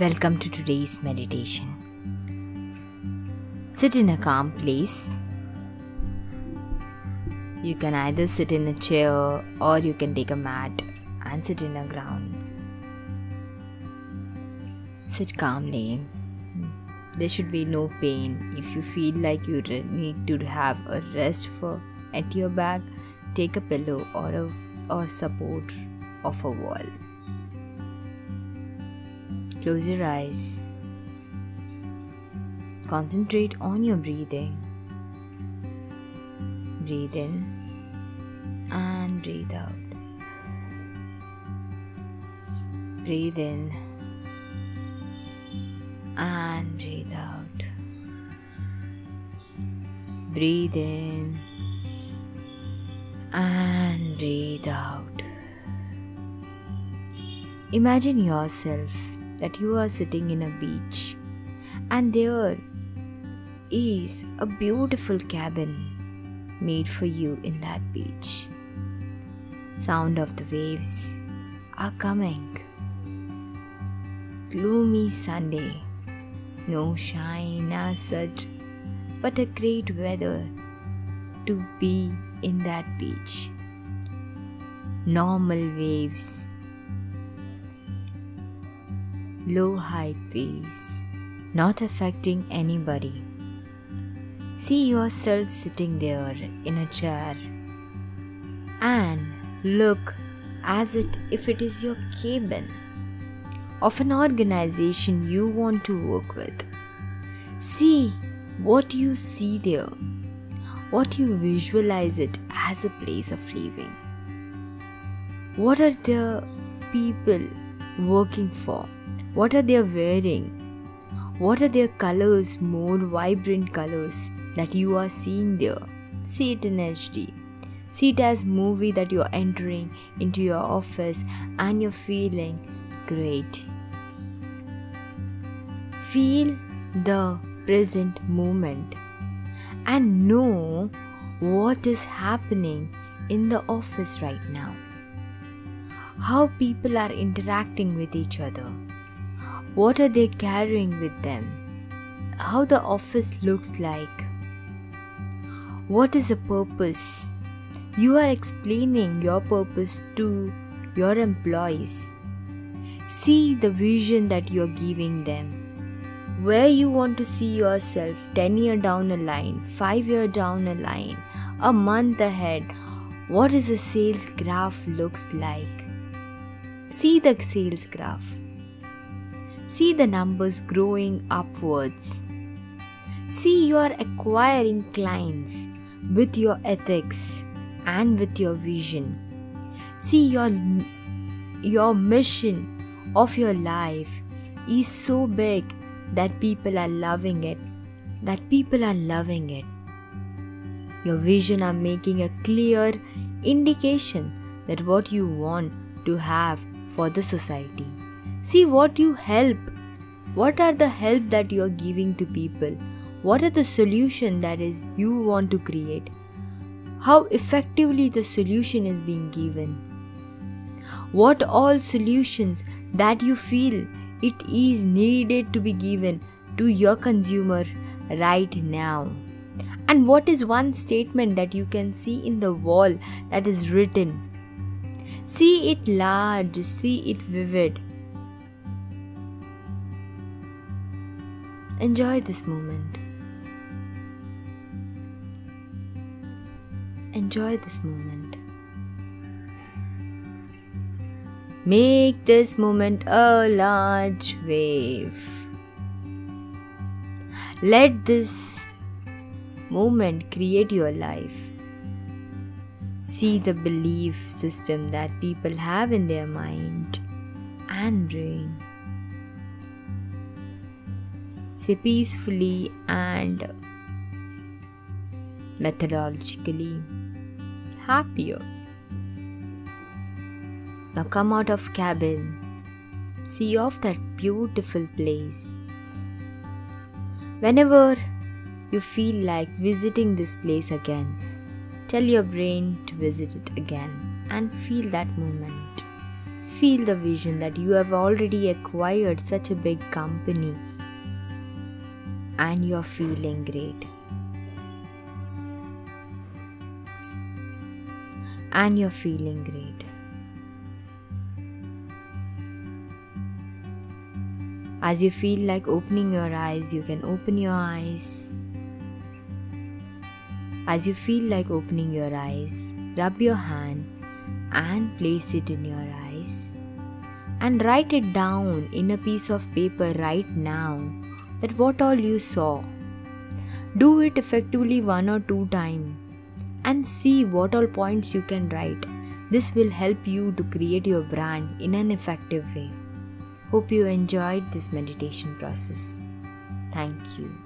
Welcome to today's meditation. Sit in a calm place. You can either sit in a chair or you can take a mat and sit in a ground. Sit calmly. There should be no pain. If you feel like you need to have a rest at your back, take a pillow or support of a wall. Close your eyes. Concentrate on your breathing. Breathe in and breathe out. Breathe in and breathe out. Breathe in and breathe out. Imagine yourself that you are sitting in a beach and there is a beautiful cabin made for you in that beach. Sound of the waves are coming. Gloomy Sunday, no shine as such, but a great weather to be in that beach. Normal waves, low height waves, not affecting anybody. See yourself sitting there in a chair and look as if it is your cabin of an organization you want to work with. See what you see there, what you visualize it as a place of living. What are the people working for? What are they wearing? What are their colors, more vibrant colors that you are seeing there? See it in HD. See it as movie that you are entering into your office and you're feeling great. Feel the present moment and know what is happening in the office right now. How people are interacting with each other. What are they carrying with them? How the office looks like? What is the purpose? You are explaining your purpose to your employees. See the vision that you are giving them. Where you want to see yourself 10 years down the line, 5 years down the line, a month ahead. What is the sales graph looks like? See the sales graph. See the numbers growing upwards. See you are acquiring clients with your ethics and with your vision. See your mission of your life is so big that people are loving it. Your vision are making a clear indication that what you want to have for the society. See what you help. What are the help that you are giving to people? What are the solution that is you want to create? How effectively the solution is being given? What all solutions that you feel it is needed to be given to your consumer right now? And what is one statement that you can see in the wall that is written? See it large, see it vivid. Enjoy this moment. Make this moment a large wave. Let this moment create your life. See the belief system that people have in their mind and brain. Say peacefully and methodologically happier. Now come out of cabin. See off that beautiful place. Whenever you feel like visiting this place again, tell your brain to visit it again and feel that moment. Feel the vision that you have already acquired such a big company and you're feeling great. And you're feeling great. As you feel like opening your eyes, you can open your eyes. As you feel like opening your eyes, rub your hand and place it in your eyes and write it down in a piece of paper right now that what all you saw. Do it effectively 1 or 2 times. And see what all points you can write. This will help you to create your brand in an effective way. Hope you enjoyed this meditation process. Thank you.